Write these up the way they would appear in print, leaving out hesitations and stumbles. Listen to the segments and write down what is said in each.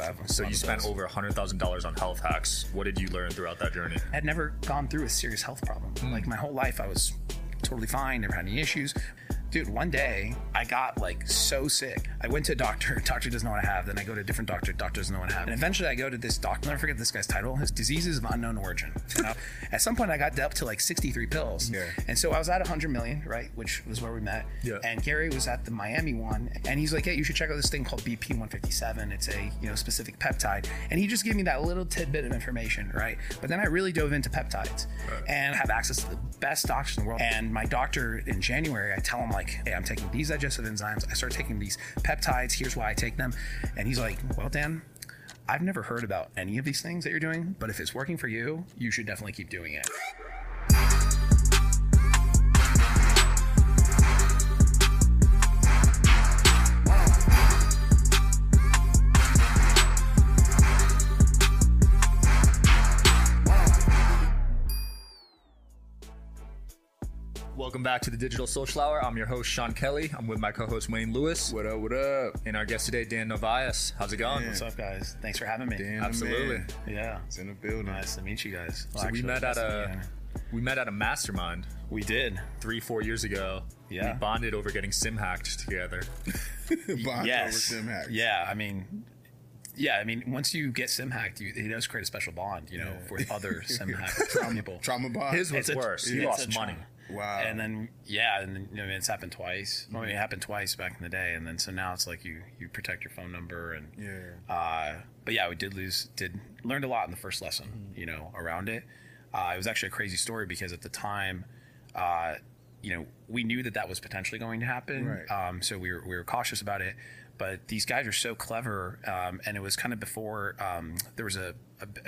5. So you spent over $100,000 on health hacks. What did you learn throughout that journey? I'd never gone through a serious health problem. Like my whole life I was totally fine, never had any issues. Dude, one day I got like so sick. I went to a doctor. Doctor doesn't know what I have. Then I go to a different doctor. Doctor doesn't know what I have. And eventually I go to this doctor. I forget this guy's title. His diseases of unknown origin. You know? At some point I got up to like 63 pills. Yeah. And so I was at 100 million, right? Which was where we met. Yeah. And Gary was at the Miami one. And he's like, hey, you should check out this thing called BP 157. It's a specific peptide. And he just gave me that little tidbit of information, right? But then I really dove into peptides. Right. And have access to the best doctors in the world. And my doctor in January, I tell him, like, hey, I'm taking these digestive enzymes. I start taking these peptides. Here's why I take them. And he's like, well, Dan, I've never heard about any of these things that you're doing, but if it's working for you, you should definitely keep doing it. Welcome back to the Digital Social Hour. I'm your host, Sean Kelly. I'm with my co-host, Wayne Lewis. What up, what up? And our guest today, Dan Novaes. How's it going? Man. What's up, guys? Thanks for having me. Dan, absolutely. Man. Yeah. It's in the building. Nice to meet you guys. Well, so actually, we met at a mastermind. We did. 3-4 years ago. Yeah. We bonded over getting sim hacked together. Over sim hacked. Yeah, I mean, once you get sim hacked, it does create a special bond, for other sim hacked people. Trauma bond. His was worse. He lost money. Wow. And then, it's happened twice. Mm-hmm. It happened twice back in the day. And then, so now it's like you protect your phone number. And, we learned a lot in the first lesson, around it. It was actually a crazy story because at the time, we knew that was potentially going to happen. Right. So we were cautious about it. But these guys are so clever, and it was kind of before there was a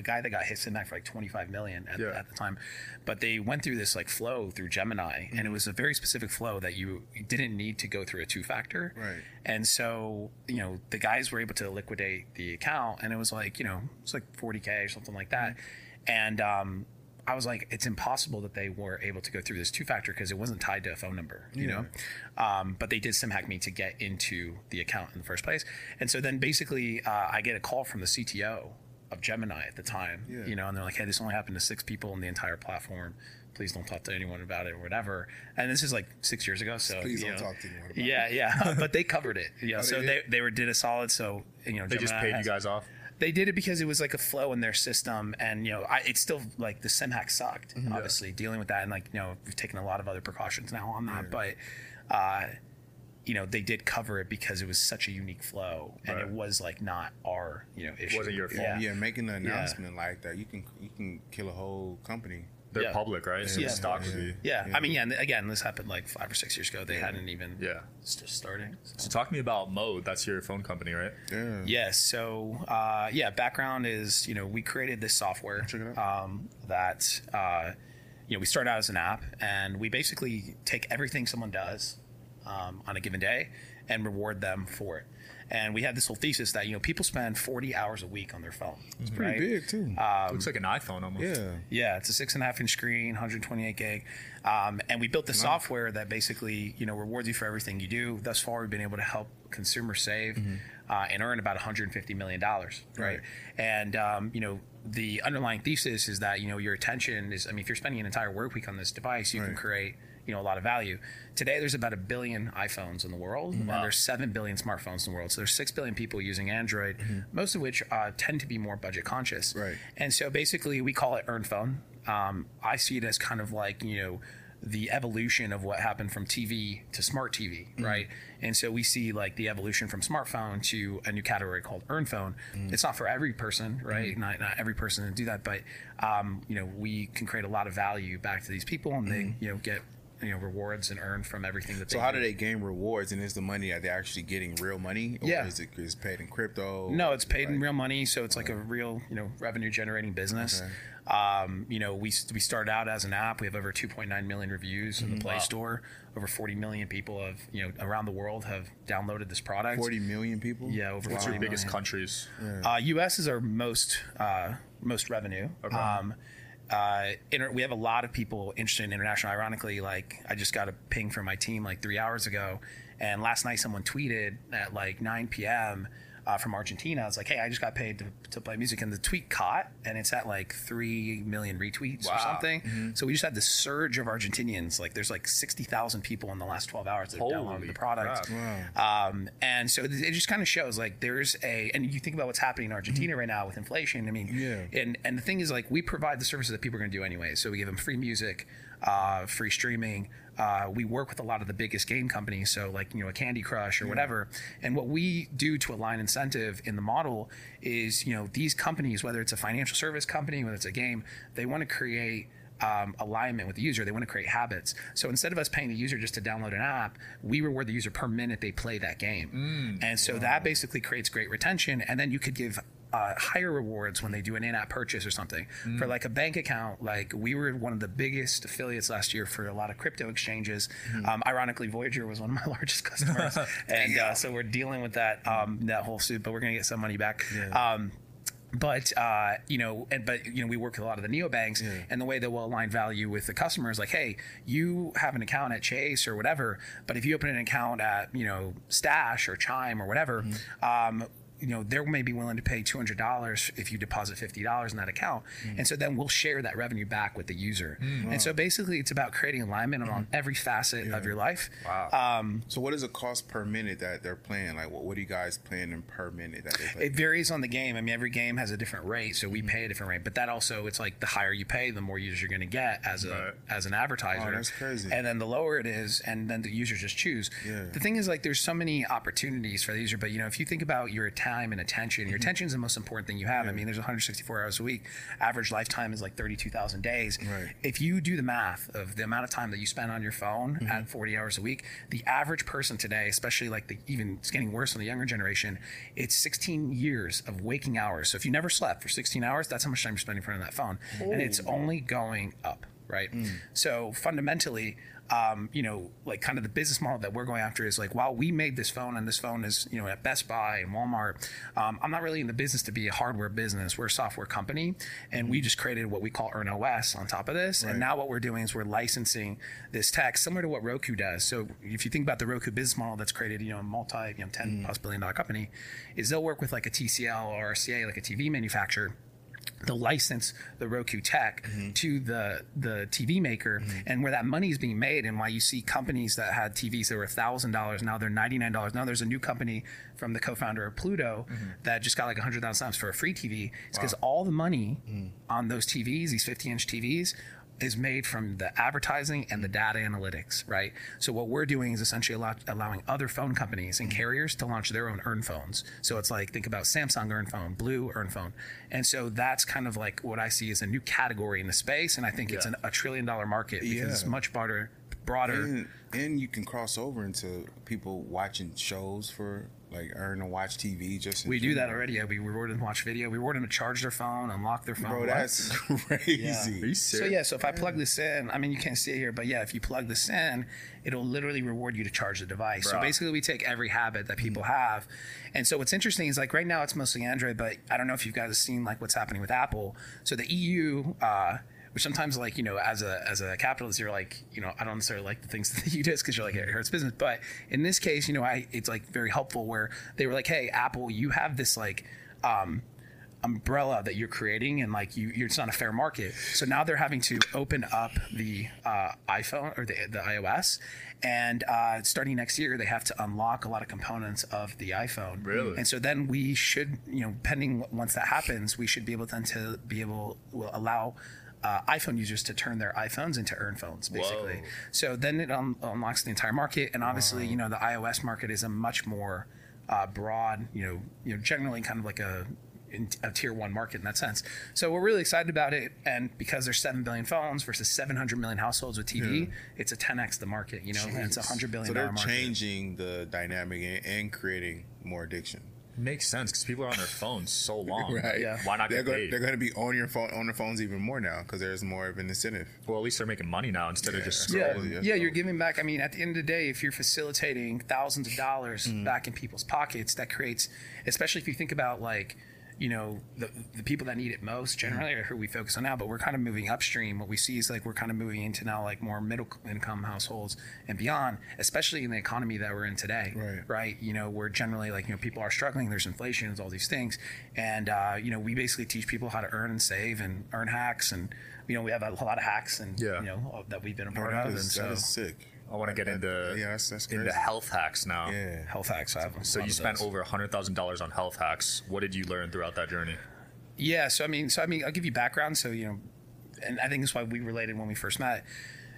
guy that got hit in back for like $25 million at the time. But they went through this like flow through Gemini, mm-hmm. and it was a very specific flow that you didn't need to go through a 2-factor. Right. And so the guys were able to liquidate the account, and it was like it's like $40K or something like that, mm-hmm. and I was like, it's impossible that they were able to go through this 2-factor because it wasn't tied to a phone number, but they did sim hack me to get into the account in the first place. And so then basically I get a call from the CTO of Gemini at the time, and they're like, hey, this only happened to 6 people in the entire platform. Please don't talk to anyone about it or whatever. And this is like 6 years ago. So please don't talk to anyone about it. Yeah. But they covered it. Yeah. Oh, so they did a solid. So, they Gemini just paid you guys off. They did it because it was like a flow in their system, and it's still like the sim hack sucked. Mm-hmm. Obviously, dealing with that, and we've taken a lot of other precautions now on that. Yeah. But they did cover it because it was such a unique flow, and it was like not our issue. It wasn't your fault. Yeah. Making an announcement like that, you can kill a whole company. They're public, right? So the stock would be. Yeah. Yeah. I mean, and again, this happened like 5 or 6 years ago. They hadn't even just starting. So talk to me about Mode. That's your phone company, right? Yeah. Yeah. So, background is, we created this software we started out as an app, and we basically take everything someone does on a given day and reward them for it. And we had this whole thesis that, people spend 40 hours a week on their phone. It's pretty big, too. Looks like an iPhone almost. Yeah. Yeah. It's a 6.5-inch screen, 128 gig. And we built the software that basically, rewards you for everything you do. Thus far, we've been able to help consumers save and earn about $150 million. Right. And, the underlying thesis is that, your attention is, if you're spending an entire work week on this device, you can create a lot of value. Today, there's about 1 billion iPhones in the world, and there's 7 billion smartphones in the world. So there's 6 billion people using Android, most of which tend to be more budget conscious. Right. And so basically, we call it Earn Phone. I see it as kind of like, the evolution of what happened from TV to smart TV, right? And so we see like the evolution from smartphone to a new category called Earn Phone. It's not for every person, right? Not every person can do that, but we can create a lot of value back to these people, and they get rewards and earn from everything that they do. So how do they gain rewards, and is the money, are they actually getting real money, or is it paid in crypto? No, it's paid in real money, so it's like a real revenue generating business. Okay. We started out as an app. We have over 2.9 million reviews in the Play Store. Over 40 million people have around the world have downloaded this product. 40 million people? Yeah, over 40 million. What's your biggest countries? Yeah. US is our most revenue. Okay. We have a lot of people interested in international. Ironically, like I just got a ping from my team like 3 hours ago, and last night someone tweeted at like 9 p.m. from Argentina. It's like, hey, I just got paid to play music, and the tweet caught, and it's at like 3 million retweets or something. Mm-hmm. So we just had this surge of Argentinians. Like, there's like 60,000 people in the last 12 hours that have downloaded the product. Wow. And so it just kind of shows, like, there's a, and you think about what's happening in Argentina right now with inflation. I mean, and the thing is, like, we provide the services that people are going to do anyway. So we give them free music, free streaming. We work with a lot of the biggest game companies, so like, you know, a Candy Crush or whatever. And what we do to align incentive in the model is, you know, these companies, whether it's a financial service company, whether it's a game, they want to create alignment with the user. They want to create habits. So instead of us paying the user just to download an app, we reward the user per minute they play that game. And so that basically creates great retention. And then you could give higher rewards when they do an in-app purchase or something. For like a bank account, like we were one of the biggest affiliates last year for a lot of crypto exchanges. Ironically, Voyager was one of my largest customers. And so we're dealing with that that whole suit, but we're going to get some money back. But, you know, and, but, you know, we work with a lot of the neobanks, and the way that we'll align value with the customer is like, hey, you have an account at Chase or whatever, but if you open an account at, you know, Stash or Chime or whatever, you know, they may be willing to pay $200 if you deposit $50 in that account. And so then we'll share that revenue back with the user. And so basically it's about creating alignment on every facet of your life. So what is the cost per minute that they're playing? Like, what are you guys playing in per minute? That they play? It varies on the game. I mean, every game has a different rate, so we pay a different rate. But that also, it's like the higher you pay, the more users you're going to get as as an advertiser. Oh, that's crazy. And then the lower it is, and then the users just choose. The thing is, like, there's so many opportunities for the user, but, you know, if you think about your time and attention. Your attention is the most important thing you have. I mean, there's 164 hours a week. Average lifetime is like 32,000 days. If you do the math of the amount of time that you spend on your phone at 40 hours a week, the average person today, especially like the, even it's getting worse on the younger generation, it's 16 years of waking hours. So if you never slept for 16 hours, that's how much time you're spending in front of that phone. And it's only going up, right? So fundamentally, you know, like kind of the business model that we're going after is like, while we made this phone and this phone is, you know, at Best Buy and Walmart, I'm not really in the business to be a hardware business. We're a software company, and we just created what we call Earn OS on top of this. And now what we're doing is we're licensing this tech similar to what Roku does. So if you think about the Roku business model that's created, you know, a multi, you know, 10 plus billion dollar company, is they'll work with like a TCL or RCA, like a TV manufacturer. They'll license the Roku tech to the TV maker, and where that money is being made, and why you see companies that had TVs that were $1,000, now they're $99. Now there's a new company from the co-founder of Pluto that just got like 100,000 subs for a free TV. It's because all the money on those TVs, these 50-inch TVs, is made from the advertising and the data analytics, right? So what we're doing is essentially allowing other phone companies and carriers to launch their own Earn phones. So it's like, think about Samsung Earn phone, Blue Earn phone. And so that's kind of like what I see as a new category in the space. And I think it's a $1 trillion market because it's much broader. And you can cross over into people watching shows for like Earn and watch TV. Just we do that already. We reward them to watch video. We reward them to charge their phone, unlock their phone. Bro, that's crazy. Are you serious? So so if I plug this in, I mean, you can't see it here, but if you plug this in, it'll literally reward you to charge the device. So basically, we take every habit that people have. And so what's interesting is like right now it's mostly Android, but I don't know if you guys have seen like what's happening with Apple. So the EU. Which sometimes, like, you know, as a capitalist, you're like, you know, I don't necessarily like the things that the EU does because you're like, it hurts business. But in this case, you know, it's like very helpful where they were like, hey, Apple, you have this like umbrella that you're creating, and like it's not a fair market. So now they're having to open up the iPhone or the iOS. And starting next year, they have to unlock a lot of components of the iPhone. Really? And so then we should, you know, pending once that happens, we should be able then to be able will allow iPhone users to turn their iPhones into Earn phones, basically. Whoa. So then it unlocks the entire market, and obviously, you know, the iOS market is a much more broad, you know, generally kind of like a tier one market in that sense. So we're really excited about it, and because there's 7 billion phones versus 700 million households with TV, it's a 10x the market, you know, and it's $100 billion. So they're changing the dynamic and creating more addiction. Makes sense because people are on their phones so long. Why not get paid? They're going to be on your phone, on their phones even more now because there's more of an incentive. Well, at least they're making money now instead of just scrolling. You're giving back. I mean, at the end of the day, if you're facilitating thousands of dollars back in people's pockets, that creates, especially if you think about like you know, the people that need it most generally are who we focus on now, but we're kind of moving upstream. What we see is like we're kind of moving into now like more middle income households and beyond, especially in the economy that we're in today, right? You know, we're generally like, you know, people are struggling, there's inflation, there's all these things. And, you know, we basically teach people how to earn and save and earn hacks. And, you know, we have a lot of hacks and, you know, that we've been a part of. And so that is sick. I want to get into that's into health hacks now. Yeah. Health hacks. So you spent over $100,000 on health hacks. What did you learn throughout that journey? Yeah. So, I'll give you background. So, you know, and I think that's why we related when we first met,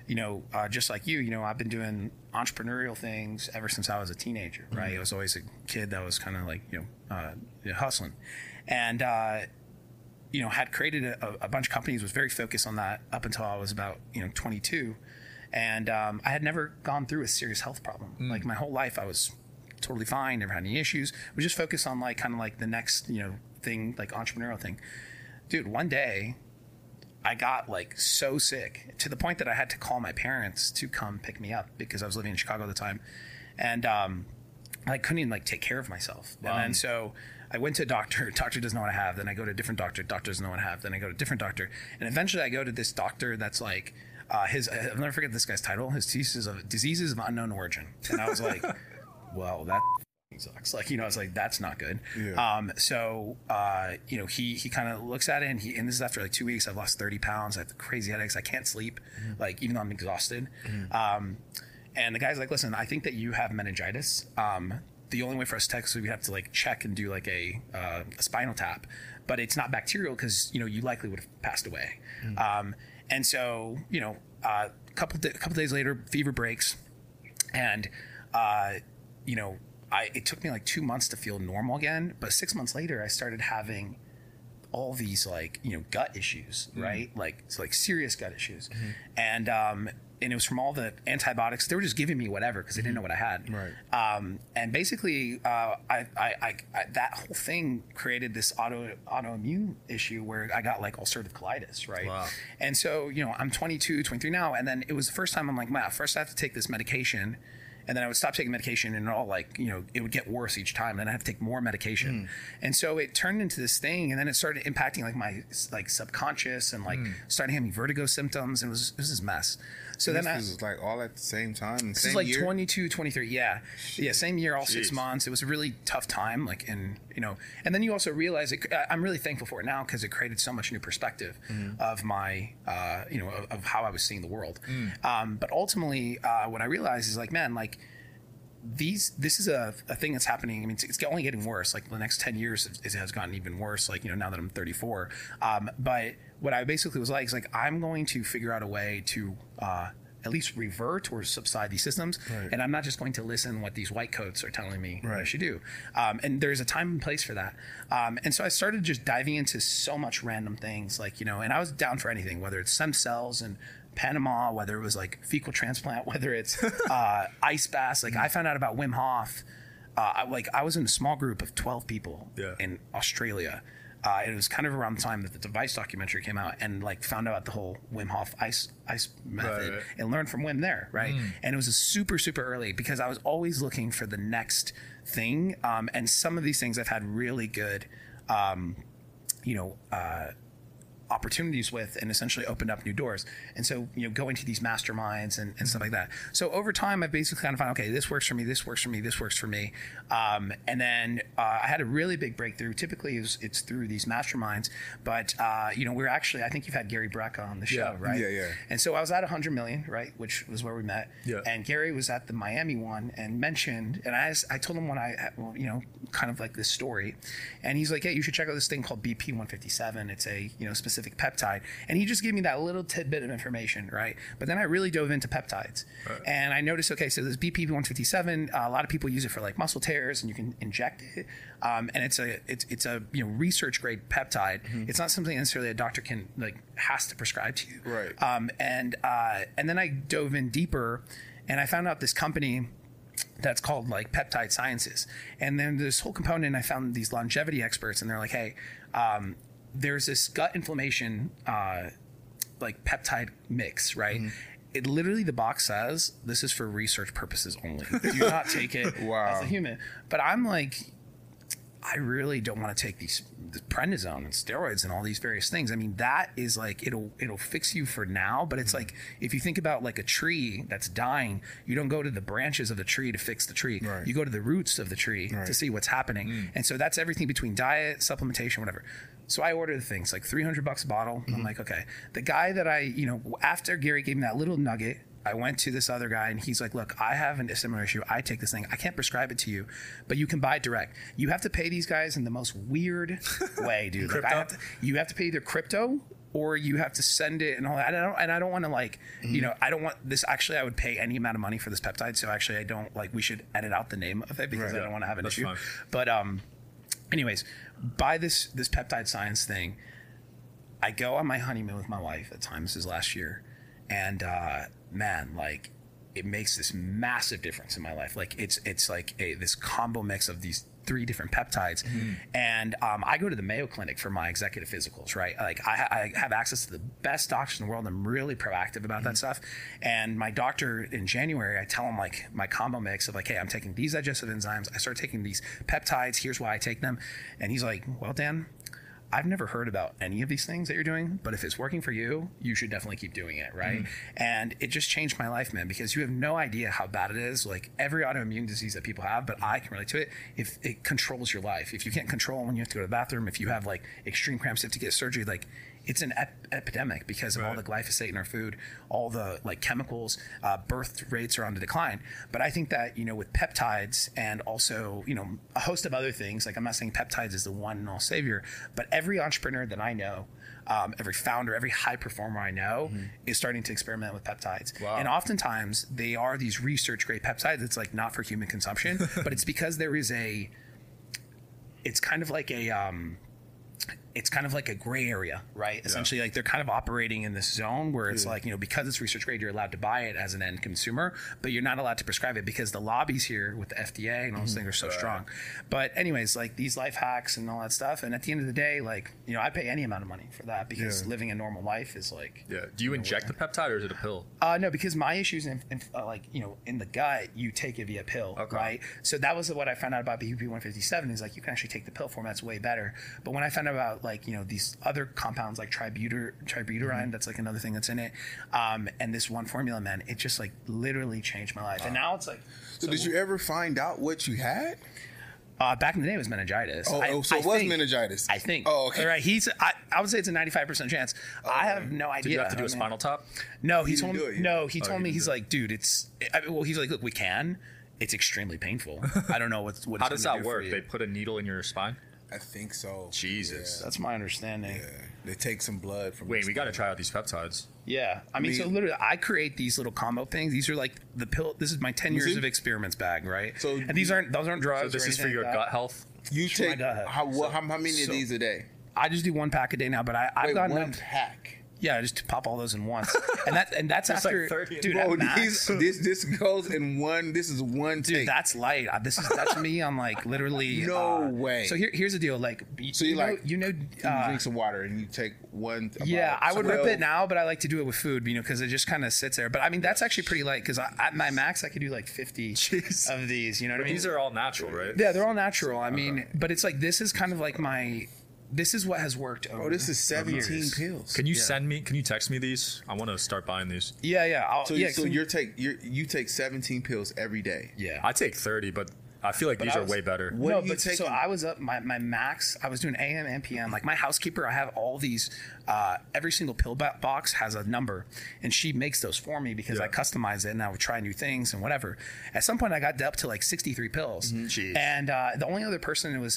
you know, just like you know, I've been doing entrepreneurial things ever since I was a teenager, right? I was always a kid that was kind of like, you know, hustling and, you know, had created a bunch of companies, was very focused on that up until I was about, you know, 22. And I had never gone through a serious health problem. Like my whole life, I was totally fine, never had any issues. We just focused on like kind of like the next, you know, thing, like entrepreneurial thing. Dude, one day I got like so sick to the point that I had to call my parents to come pick me up because I was living in Chicago at the time. And I couldn't even like take care of myself. Wow. And then so I went to a doctor. Doctor doesn't know what I have. Then I go to a different doctor. Doctor doesn't know what I have. Then I go to a different doctor. And eventually I go to this doctor that's like, I'll never forget this guy's title. His thesis of diseases of unknown origin, and I was like, "Well, that sucks." Like, you know, I was like, "That's not good." Yeah. You know, he kind of looks at it, and this is after like 2 weeks. I've lost 30 pounds. I have crazy headaches. I can't sleep, like even though I'm exhausted. And the guy's like, "Listen, I think that you have meningitis. The only way for us to text is we have to like check and do like a spinal tap, but it's not bacterial because you know you likely would have passed away." And so, you know, a couple days later, fever breaks, and, you know, it took me like 2 months to feel normal again. But 6 months later, I started having all these like, you know, gut issues, right? Like, it's like serious gut issues. And it was from all the antibiotics. They were just giving me whatever because they didn't know what I had. Right. And basically, I that whole thing created this autoimmune issue where I got like ulcerative colitis, right? Wow. And so, you know, I'm 22, 23 now, and then it was the first time I'm like, wow, first I have to take this medication, and then I would stop taking medication, and it all like, you know, it would get worse each time, and then I have to take more medication. And so it turned into this thing, and then it started impacting like my like subconscious and like started having vertigo symptoms, and it was this mess. So and then this was like all at the same time. This is like year? 22, 23. Yeah. Shit. Yeah. Same year, all 6 months. It was a really tough time. Like, and you know, and then you also realize it, I'm really thankful for it now because it created so much new perspective of my, you know, of how I was seeing the world. But ultimately what I realized is like, man, like this is a thing that's happening. I mean, it's only getting worse. Like the next 10 years, it has gotten even worse. Like, you know, now that I'm 34, but what I basically was like, is like, I'm going to figure out a way to at least revert or subside these systems. Right. And I'm not just going to listen what these white coats are telling me what I should do. And there's a time and place for that. And so I started just diving into so much random things like, you know, and I was down for anything, whether it's stem cells and Panama, whether it was like fecal transplant, whether it's ice baths. Like I found out about Wim Hof. I was in a small group of 12 people in Australia. It was kind of around the time that the Device documentary came out, and like found out the whole Wim Hof ice method and learned from Wim there, right? And it was a super early because I was always looking for the next thing. And some of these things I've had really good, you know, opportunities with, and essentially opened up new doors. And so, you know, going to these masterminds and stuff like that. So over time, I basically kind of found, okay, this works for me, this works for me, this works for me. And then I had a really big breakthrough. Typically it's through these masterminds, but you know, we're actually, I think you've had Gary Brecka on the show, right? Yeah. And so I was at 100 million, right? Which was where we met. Yeah. And Gary was at the Miami one and mentioned, and I told him when you know, kind of like this story, and he's like, hey, you should check out this thing called BP 157. It's a, you know, specific peptide, and he just gave me that little tidbit of information, right? But then I really dove into peptides, and I noticed, okay, so this BP 157, a lot of people use it for like muscle tears, and you can inject it, and it's a you know, research grade peptide. It's not something necessarily a doctor can like has to prescribe to you, right? And then I dove in deeper, and I found out this company that's called like Peptide Sciences, and then this whole component, I found these longevity experts, and they're like, hey, there's this gut inflammation, like peptide mix, right? It literally, the box says this is for research purposes only. Do not take it as a human. But I'm like, I really don't want to take the prednisone and steroids and all these various things. I mean, that is like, it'll fix you for now, but it's like, if you think about like a tree that's dying, you don't go to the branches of the tree to fix the tree. Right. You go to the roots of the tree to see what's happening. Mm. And so that's everything between diet, supplementation, whatever. So I ordered the things like $300 a bottle. Mm-hmm. I'm like, okay, the guy that I, you know, after Gary gave me that little nugget, I went to this other guy and he's like, look, I have a similar issue. I take this thing. I can't prescribe it to you, but you can buy it direct. You have to pay these guys in the most weird way, dude. Like you have to pay either crypto or you have to send it and all that. I don't want to like, you know, I don't want this. Actually, I would pay any amount of money for this peptide. So actually I don't like, we should edit out the name of it because I don't want to have an issue. Fine. But anyways, buy this peptide science thing. I go on my honeymoon with my wife at times, this is last year. And, man, like it makes this massive difference in my life. Like it's like this combo mix of these three different peptides. Mm. And, I go to the Mayo Clinic for my executive physicals, right? Like I have access to the best doctors in the world. I'm really proactive about that stuff. And my doctor in January, I tell him like my combo mix of like, hey, I'm taking these digestive enzymes. I start taking these peptides. Here's why I take them. And he's like, well, Dan, I've never heard about any of these things that you're doing, but if it's working for you, you should definitely keep doing it, right? Mm-hmm. And it just changed my life, man, because you have no idea how bad it is. Like every autoimmune disease that people have, but I can relate to it, if it controls your life. If you can't control when you have to go to the bathroom, if you have like extreme cramps, you have to get surgery, like it's an epidemic because of all the glyphosate in our food, all the like chemicals, birth rates are on the decline. But I think that, you know, with peptides and also, you know, a host of other things, like I'm not saying peptides is the one and all savior, but every entrepreneur that I know, every founder, every high performer I know is starting to experiment with peptides. Wow. And oftentimes they are these research grade peptides. It's like not for human consumption, but it's because there is it's kind of like it's kind of like a gray area, right? Essentially, like they're kind of operating in this zone where it's like, you know, because it's research grade, you're allowed to buy it as an end consumer, but you're not allowed to prescribe it because the lobbies here with the FDA and all those things are so strong. But anyways, like these life hacks and all that stuff. And at the end of the day, like, you know, I pay any amount of money for that because living a normal life is like... Yeah. Do you, inject the peptide or is it a pill? No, because my issues in like, you know, in the gut, you take it via pill, right? So that was what I found out about BP 157 is like, you can actually take the pill form. That's way better. But when I found out about like, you know, these other compounds like tributerine, that's like another thing that's in it. And this one formula, man, it just like literally changed my life. And now it's like... So did you ever find out what you had? Back in the day, it was meningitis. Meningitis. I think. Oh, okay. Right. I would say it's a 95% chance. Oh, I have no idea. Did you have to do a spinal tap? No, he told me. No, he told me. He's like, dude, he's like, look, we can. It's extrely painful. I don't know what. How does that work? They put a needle in your spine. I think so. Jesus. Yeah. That's my understanding. Yeah. They take some blood from... Wait, we got to try out these peptides. Yeah. I mean, so literally, I create these little combo things. These are like the pill. This is my 10 years of experiments bag, right? So, and those aren't drugs. So this is for your gut health? You take how many of these a day? I just do one pack a day now, but I've gotten... one pack? Yeah, I just pop all those in once. And that's after... Like 30 dude, bro, this goes in one... This is one take. Dude, that's light. That's me. I'm like literally... No way. So here's the deal. Like, so you like... You know... you drink some water and you take one... Yeah, I would rip it now, but I like to do it with food, you know, because it just kind of sits there. But I mean, that's actually pretty light because at my max, I could do like 50 of these. You know what I mean? These are all natural, right? Yeah, they're all natural. I mean, but it's like... This is kind of like my... This is what has worked over this is 17 years. Pills. Can you send me, can you text me these? I want to start buying these. Yeah, yeah. You take 17 pills every day. Yeah. I take 30, but I feel like these are way better. So I was up, my max, I was doing AM and PM. Like my housekeeper, I have all these, every single pill box has a number and she makes those for me because I customize it and I would try new things and whatever. At some point I got up to like 63 pills. Mm-hmm. And the only other person was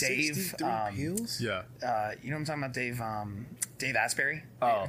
Dave. 63 pills? Yeah. You know what I'm talking about? Dave Asprey. Oh.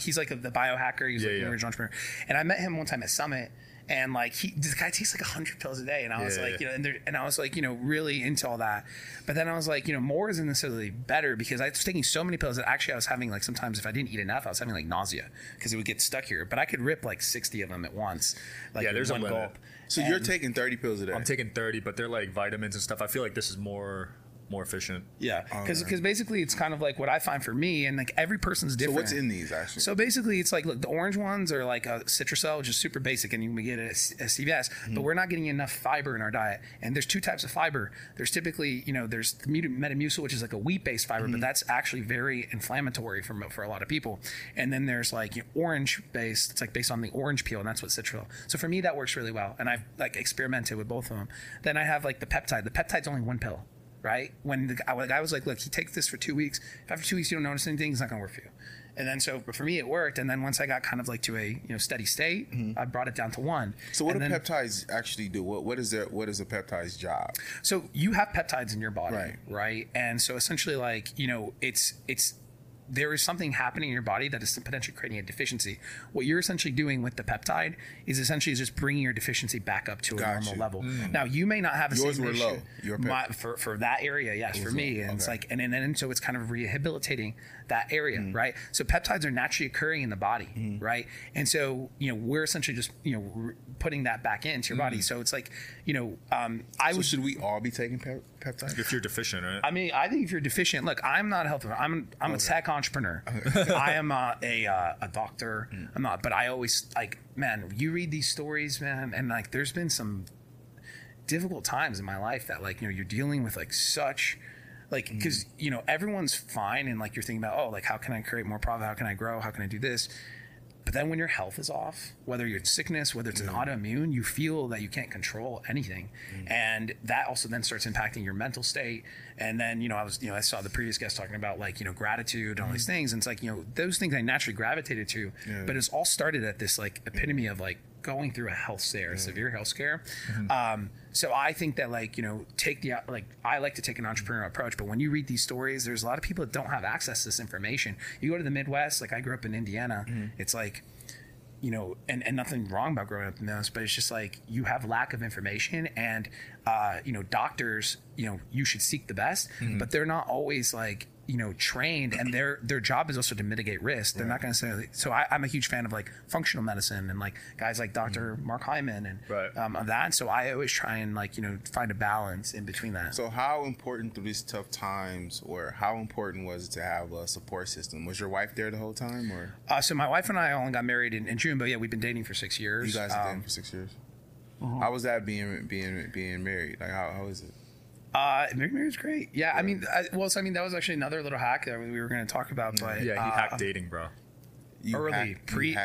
He's like the biohacker. He's like an original entrepreneur. And I met him one time at Summit. And like this guy takes like 100 pills a day, and I was like, you know, and I was like, you know, really into all that, but then I was like, you know, more isn't necessarily better because I was taking so many pills that actually I was having like sometimes if I didn't eat enough, I was having like nausea because it would get stuck here. But I could rip like 60 of them at once. Like there's one gulp. So you're taking 30 pills a day. I'm taking 30, but they're like vitamins and stuff. I feel like this is more more efficient. Yeah, because basically it's kind of like what I find for me, and like every person's different. So what's in these actually? So basically it's like, look, the orange ones are like a citruselle, which is super basic, and you can get it at CVS, but we're not getting enough fiber in our diet. And there's two types of fiber. There's typically, you know, there's Metamucil, which is like a wheat-based fiber, but that's actually very inflammatory for a lot of people. And then there's like, you know, orange-based, it's like based on the orange peel, and that's what citral. So for me, that works really well, and I've like experimented with both of them. Then I have like the peptide. The peptide's only one pill, right? When the guy was like, look, he takes this for 2 weeks. If after 2 weeks you don't notice anything, it's not going to work for you. And then so for me, it worked. And then once I got kind of like to a, you know, steady state, I brought it down to one. So what do peptides actually do? What is a peptide's job? So you have peptides in your body, right? And so essentially, like, you know, it's there is something happening in your body that is potentially creating a deficiency. What you're essentially doing with the peptide is essentially just bringing your deficiency back up to a normal level. Now, you may not have a same issue. Low. For that area, yes, for me. And it's like, and so it's kind of rehabilitating that area, right? So peptides are naturally occurring in the body, right? And so, you know, we're essentially just, you know, putting that back into your body. So it's like, you know, should we all be taking peptides? If you're deficient, right? I mean, I think if you're deficient, look, I'm not a health, I'm a tech entrepreneur. I am a doctor. I'm not, but I always like, man, you read these stories, man, and like there's been some difficult times in my life that, like, you know, you're dealing with like such, like, because, you know, everyone's fine, and like you're thinking about, oh, like, how can I create more profit? How can I grow? How can I do this? But then when your health is off, whether you're sickness, whether it's an autoimmune, you feel that you can't control anything. And that also then starts impacting your mental state. And then, you know, I saw the previous guest talking about, like, you know, gratitude and all these things. And it's like, you know, those things I naturally gravitated to, but it's all started at this like epitome of like going through a health scare, severe health scare. So I think that, like, you know, I like to take an entrepreneurial approach, but when you read these stories, there's a lot of people that don't have access to this information. You go to the Midwest, like I grew up in Indiana, it's like, you know, and nothing wrong about growing up in those, but it's just like, you have lack of information, and, you know, doctors, you know, you should seek the best, but they're not always like, you know, trained, and their job is also to mitigate risk. They're not going to say, so I'm a huge fan of like functional medicine and like guys like Dr. Mark Hyman and of that. And so I always try and, like, you know, find a balance in between that. So how important through these tough times, or how important was it to have a support system? Was your wife there the whole time, or? So my wife and I only got married in June, but yeah, we've been dating for 6 years. You guys have dating for 6 years. How was that being married? Like, how is it? Marriage is great. Yeah, yeah. I mean, that was actually another little hack that we were going to talk about. But yeah, he hacked dating, bro. Pre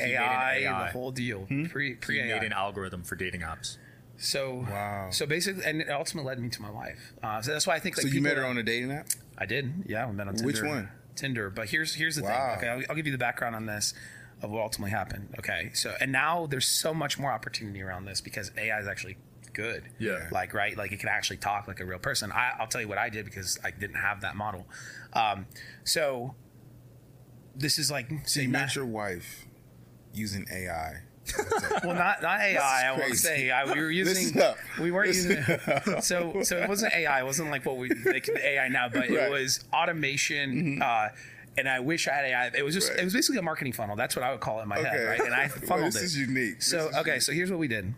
AI, the whole deal. Pre AI, made an algorithm for dating apps. So so basically, and it ultimately led me to my wife. So that's why I think. Like, so you met her on a dating app? I did. Yeah, we met on Tinder. Which one? Tinder. But here's the thing. Okay, I'll give you the background on this of what ultimately happened. Okay, so and now there's so much more opportunity around this because AI is actually good. Yeah. Like, right. Like, it can actually talk like a real person. I'll tell you what I did because I didn't have that model. So this is like, so you met your wife using AI. Well, not AI. I won't say AI. We were using. We weren't using. So it wasn't AI. It wasn't like what we like AI now, but it was automation. And I wish I had AI. It was just, it was basically a marketing funnel. That's what I would call it in my head, right? And I funneled it. This is unique. So here's what we did.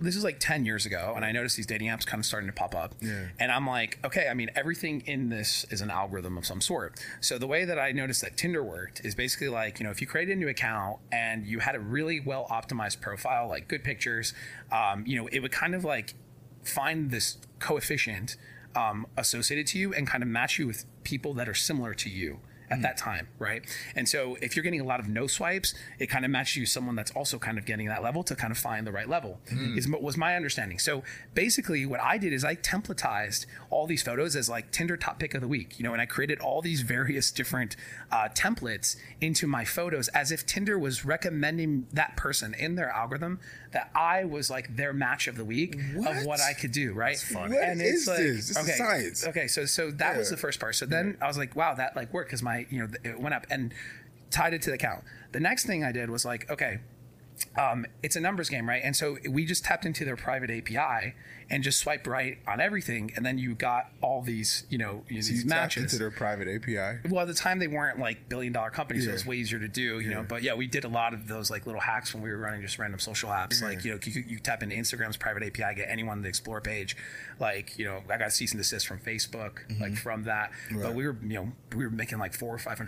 This is like 10 years ago, and I noticed these dating apps kind of starting to pop up. Yeah. And I'm like, okay, I mean, everything in this is an algorithm of some sort. So the way that I noticed that Tinder worked is basically like, you know, if you created a new account and you had a really well optimized profile, like good pictures, you know, it would kind of like find this coefficient associated to you and kind of match you with people that are similar to you at that time, right? And so if you're getting a lot of no swipes, it kind of matches you someone that's also kind of getting that level to kind of find the right level, was my understanding. So basically what I did is I templatized all these photos as like Tinder top pick of the week, you know, and I created all these various different templates into my photos as if Tinder was recommending that person in their algorithm that I was like their match of the week of what I could do, right? That's fun. This? This is science. Okay, so that was the first part. So then I was like, wow, that like worked because it went up and tied it to the account. The next thing I did was like, okay, It's a numbers game, right? And so we just tapped into their private API and just swiped right on everything, and then you got all these, these matches. Tapped into their private API. Well, at the time they weren't like billion-dollar companies, so it's way easier to do, you know. But yeah, we did a lot of those like little hacks when we were running just random social apps, like you tap into Instagram's private API, get anyone on the Explore page, like I got cease and desist from Facebook, like from that. Right. But we were making like 400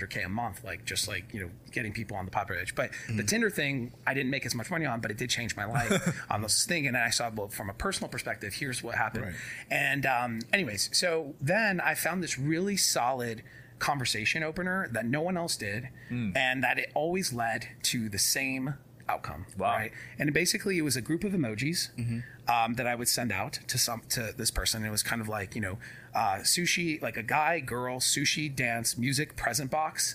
or 500K a month, like just like getting people on the popular edge. But the Tinder thing, I didn't make as much money on, but it did change my life on this thing. And I saw, well, from a personal perspective, here's what happened. Right. And anyways, so then I found this really solid conversation opener that no one else did, and that it always led to the same outcome. Wow. Right? And basically it was a group of emojis that I would send out to this person. It was kind of like, sushi, like a guy, girl, sushi, dance, music, present box,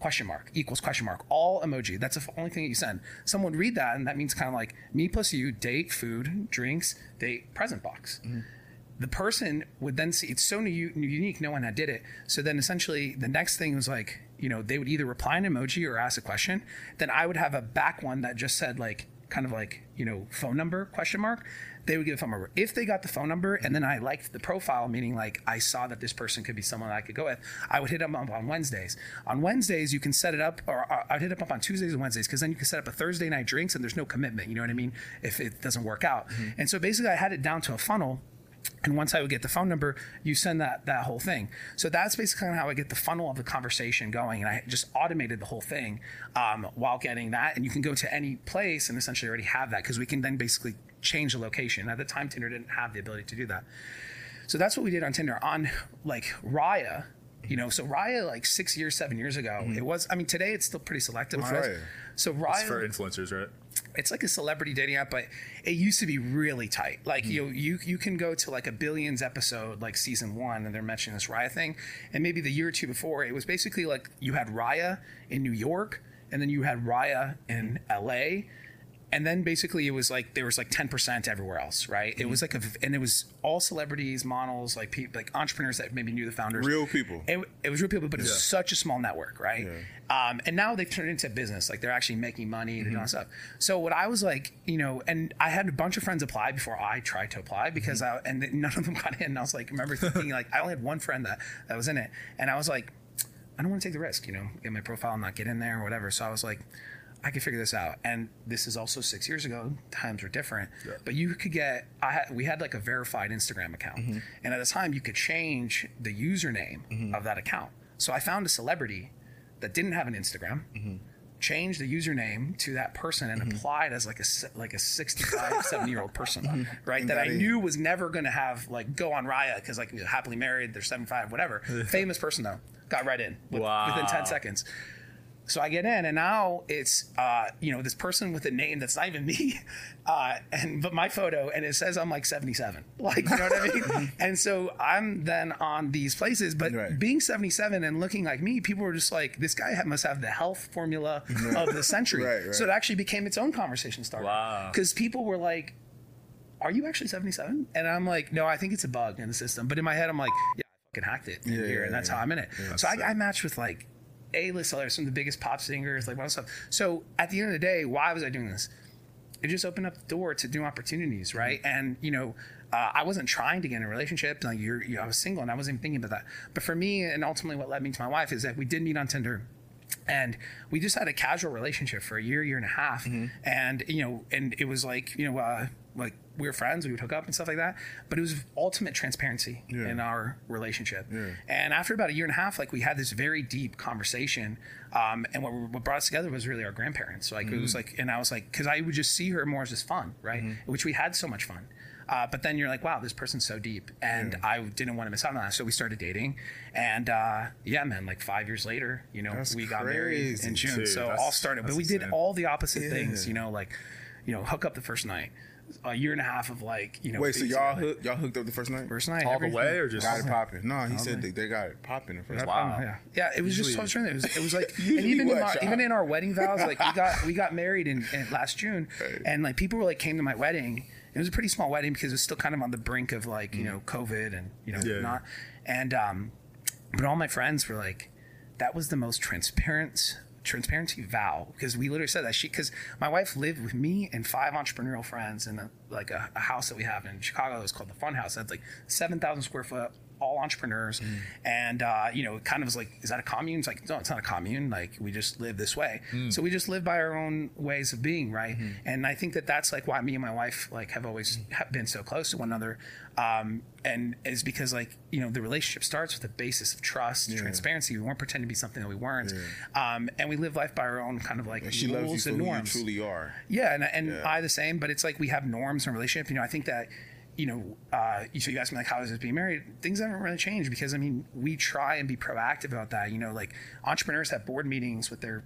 question mark, equals question mark, all emoji. That's the only thing that you send. Someone read that, and that means kind of like me plus you, date, food, drinks, date, present box. The person would then see, it's so unique, no one had did it. So then essentially the next thing was like, they would either reply an emoji or ask a question. Then I would have a back one that just said like, kind of like, phone number, question mark. They would give a phone number. If they got the phone number and then I liked the profile, meaning like I saw that this person could be someone I could go with, I would hit them up on Wednesdays. On Wednesdays, you can set it up, or I would hit them up on Tuesdays and Wednesdays, because then you can set up a Thursday night drinks and there's no commitment, you know what I mean, if it doesn't work out. And so basically I had it down to a funnel. And once I would get the phone number, you send that whole thing. So that's basically how I get the funnel of the conversation going. And I just automated the whole thing while getting that. And you can go to any place and essentially already have that, because we can then basically change the location. At the time, Tinder didn't have the ability to do that. So that's what we did on Tinder. On like Raya, so Raya like 7 years ago, it was, I mean, today it's still pretty selective. What's Raya? So Raya, it's for influencers, right? It's like a celebrity dating app, but it used to be really tight. Like you can go to like a Billions episode, like season 1, and they're mentioning this Raya thing. And maybe the year or two before, it was basically like you had Raya in New York, and then you had Raya in LA. And then basically it was like, there was like 10% everywhere else, right? It was like, and it was all celebrities, models, like people, like entrepreneurs that maybe knew the founders. Real people. It was real people, but it was such a small network, right? Yeah. And now they've turned it into business. Like they're actually making money, they're doing stuff. So what I was like, and I had a bunch of friends apply before I tried to apply, because and none of them got in. And I was like, remember thinking like, I only had one friend that was in it. And I was like, I don't want to take the risk, get my profile and not get in there or whatever. So I was like, I could figure this out. And this is also 6 years ago. Times were different. Yeah. But you could get, we had like a verified Instagram account. And at the time, you could change the username of that account. So I found a celebrity that didn't have an Instagram, changed the username to that person, and applied as like a 65, 70-year-old person, right? And that I knew was never going to have, like, go on Raya, because, like, happily married, they're 75, whatever. Famous person, though, got right in within 10 seconds. So I get in, and now it's, this person with a name that's not even me, but my photo, and it says I'm like 77. Like, you know what I mean? And so I'm then on these places, but being 77 and looking like me, people were just like, this guy must have the health formula of the century. Right. So it actually became its own conversation starter. Wow. Because people were like, are you actually 77? And I'm like, no, I think it's a bug in the system. But in my head, I'm like, yeah, I fucking hacked it and that's how I'm in it. Yeah, so I matched with like A-list sellers, some of the biggest pop singers, like all that stuff. So at the end of the day, why was I doing this? It just opened up the door to new opportunities, right? And I wasn't trying to get in a relationship. Like I was single, and I wasn't even thinking about that. But for me, and ultimately what led me to my wife, is that we did meet on Tinder, and we just had a casual relationship for a year and a half. And it was like like, we were friends, we would hook up and stuff like that, but it was ultimate transparency in our relationship. And after about a year and a half, like, we had this very deep conversation, and what brought us together was really our grandparents. Like it was like, and I was like, because I would just see her more as just fun, right? Which we had so much fun. But then you're like, wow, this person's so deep, and I didn't want to miss out on that. So we started dating, and like 5 years later, that's we got married in June. Too. So all started, but we did all the opposite things, like, hook up the first night. A year and a half of like, Wait, so y'all hooked up the first night? First night, all the way, or just got it popping? No, he said they got it popping the first night. Wow. Yeah, it was just so strange. It was like, and even in our wedding vows, like we got married in last June, and like people were like came to my wedding. It was a pretty small wedding because it was still kind of on the brink of like COVID and not, and but all my friends were like, that was the most transparent transparency vow, because we literally said that because my wife lived with me and five entrepreneurial friends in a house that we have in Chicago. It was called the Fun House. That's like 7,000 square foot, all entrepreneurs. Mm. And, it kind of was like, is that a commune? It's like, no, it's not a commune. Like, we just live this way. Mm. So we just live by our own ways of being. Right. Mm. And I think that's like why me and my wife, like, have always been so close to one another. And is because, like, the relationship starts with a basis of trust, transparency. We weren't pretending to be something that we weren't. Yeah. And we live life by our own kind of like rules and norms. She loves you for who you truly are. Yeah. And I the same, but it's like, we have norms in a relationship. I think that, so you asked me, like, how is it being married? Things haven't really changed because, we try and be proactive about that. Like, entrepreneurs have board meetings with their,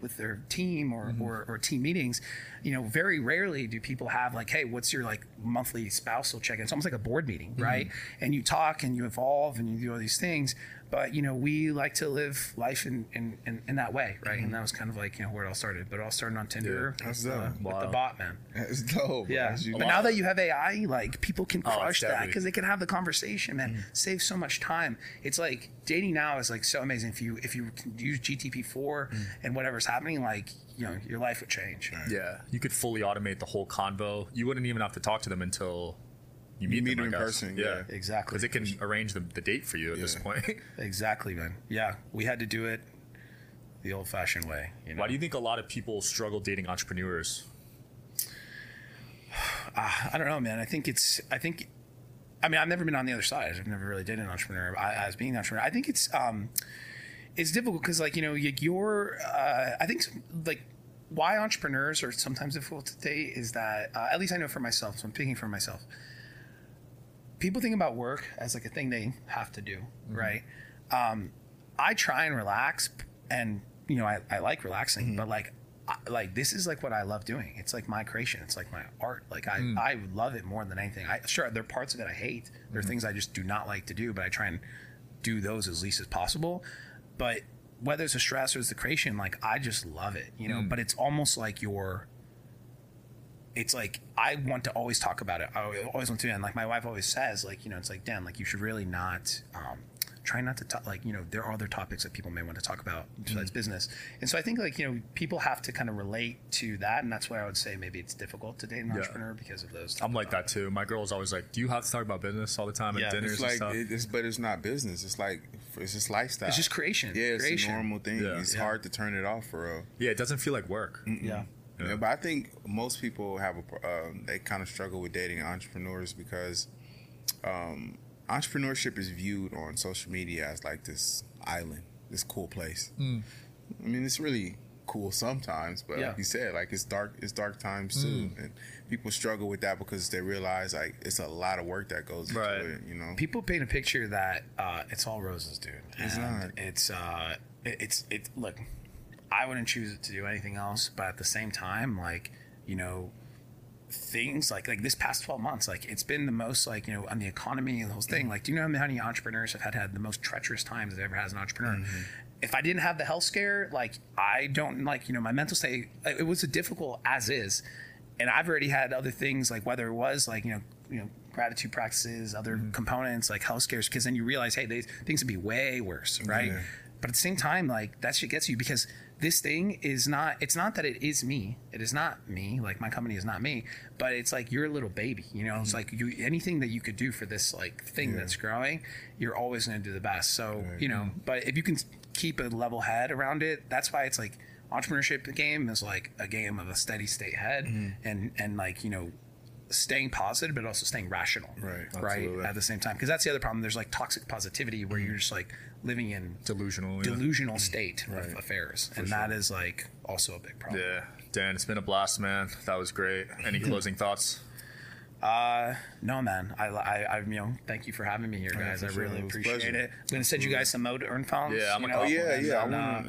with their team or team meetings. Very rarely do people have, like, hey, what's your, like, monthly spousal check-in? It's almost like a board meeting, right? And you talk and you evolve and you do all these things. But, we like to live life in that way, right? Mm-hmm. And that was kind of like, where it all started. But it all started on Tinder with the bot, man. That's dope. Yeah. But now that you have AI, like, people can crush that because they can have the conversation, man. Mm-hmm. Save so much time. It's like, dating now is, like, so amazing. If you use GPT-4 and whatever's happening, like, your life would change. Right? Yeah. You could fully automate the whole convo. You wouldn't even have to talk to them until... You meet them in person. Yeah. Exactly. Because it can arrange the date for you at this point. Exactly, man. Yeah. We had to do it the old-fashioned way. Why do you think a lot of people struggle dating entrepreneurs? I don't know, man. I think I've never been on the other side. I've never really dated an entrepreneur. I was being an entrepreneur. I think it's difficult because, like, I think, like, why entrepreneurs are sometimes difficult to date is that, at least I know for myself, so I'm picking for myself. People think about work as, like, a thing they have to do, right? I try and relax, and, I like relaxing, but, like, this is, like, what I love doing. It's, like, my creation. It's, like, my art. Like, I love it more than anything. Sure, there are parts of it I hate. There are things I just do not like to do, but I try and do those as least as possible. But whether it's a stress or it's the creation, like, I just love it, But it's almost like it's like, I want to always talk about it. I always want to, and, like, my wife always says, like, it's like, Dan, like, you should really not, try not to talk, like, there are other topics that people may want to talk about besides business. And so I think, like, people have to kind of relate to that. And that's why I would say maybe it's difficult to date an entrepreneur because of those. I'm like that too. My girl's always like, do you have to talk about business all the time at dinners and stuff? But it's not business. It's like, it's just lifestyle. It's just creation. Yeah, it's a normal thing. Yeah. It's hard to turn it off for real. Yeah, it doesn't feel like work. Mm-mm. Yeah. Yeah, but I think most people have they kind of struggle with dating entrepreneurs because entrepreneurship is viewed on social media as, like, this island, this cool place. I mean, it's really cool sometimes, but like you said, like, it's dark times too, and people struggle with that because they realize, like, it's a lot of work that goes into it. People paint a picture that it's all roses, dude. It's not. It's look. I wouldn't choose it to do anything else, but at the same time, like, things like this past 12 months, like, it's been the most, like, on the economy and the whole thing. Like, do you know how many entrepreneurs have had the most treacherous times that ever has an entrepreneur? If I didn't have the health scare, like, I don't, like, my mental state, like, it was a difficult as is. And I've already had other things, like, whether it was, like, gratitude practices, other components, like health scares, because then you realize, hey, things would be way worse, right? Yeah. But at the same time, like, that shit gets you because this thing is not, it's not that it is me. It is not me. Like, my company is not me, but it's like your little baby, it's like anything that you could do for this, like, thing that's growing, you're always going to do the best. So, but if you can keep a level head around it, that's why it's like entrepreneurship game is like a game of a steady state head and like, staying positive, but also staying rational, right? Absolutely. Right at the same time, because that's the other problem. There's like toxic positivity where you're just like living in delusional state of affairs, for and sure. That is like also a big problem. Yeah, Dan, it's been a blast, man. That was great. Any closing thoughts? No, man. I thank you for having me here, guys. I really appreciate it. I'm gonna send you guys some Mode Earn Phones. Yeah, I'm gonna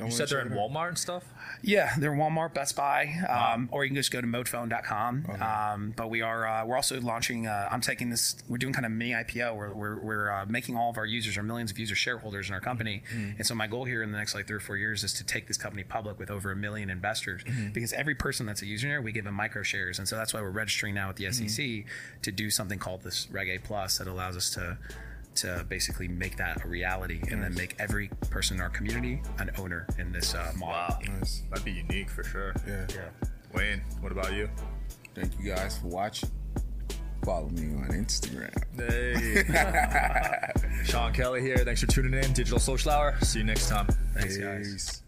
you said they're in Walmart and stuff. Yeah, they're Walmart, Best Buy, or you can just go to modephone.com. Okay. But we are we're also launching. I'm taking this. We're doing kind of mini IPO. We're making all of our users, our millions of users, shareholders in our company. And so my goal here in the next like 3 or 4 years is to take this company public with over 1 million investors. Because every person that's a user here, we give them micro shares, and so that's why we're registering now with the SEC to do something called this Reg A plus that allows us to to basically make that a reality and then make every person in our community an owner in this model. Wow. Nice. That'd be unique for sure. Yeah. Wayne, what about you? Thank you guys for watching. Follow me on Instagram. Hey. Sean Kelly here. Thanks for tuning in. Digital Social Hour. See you next time. Thanks, guys.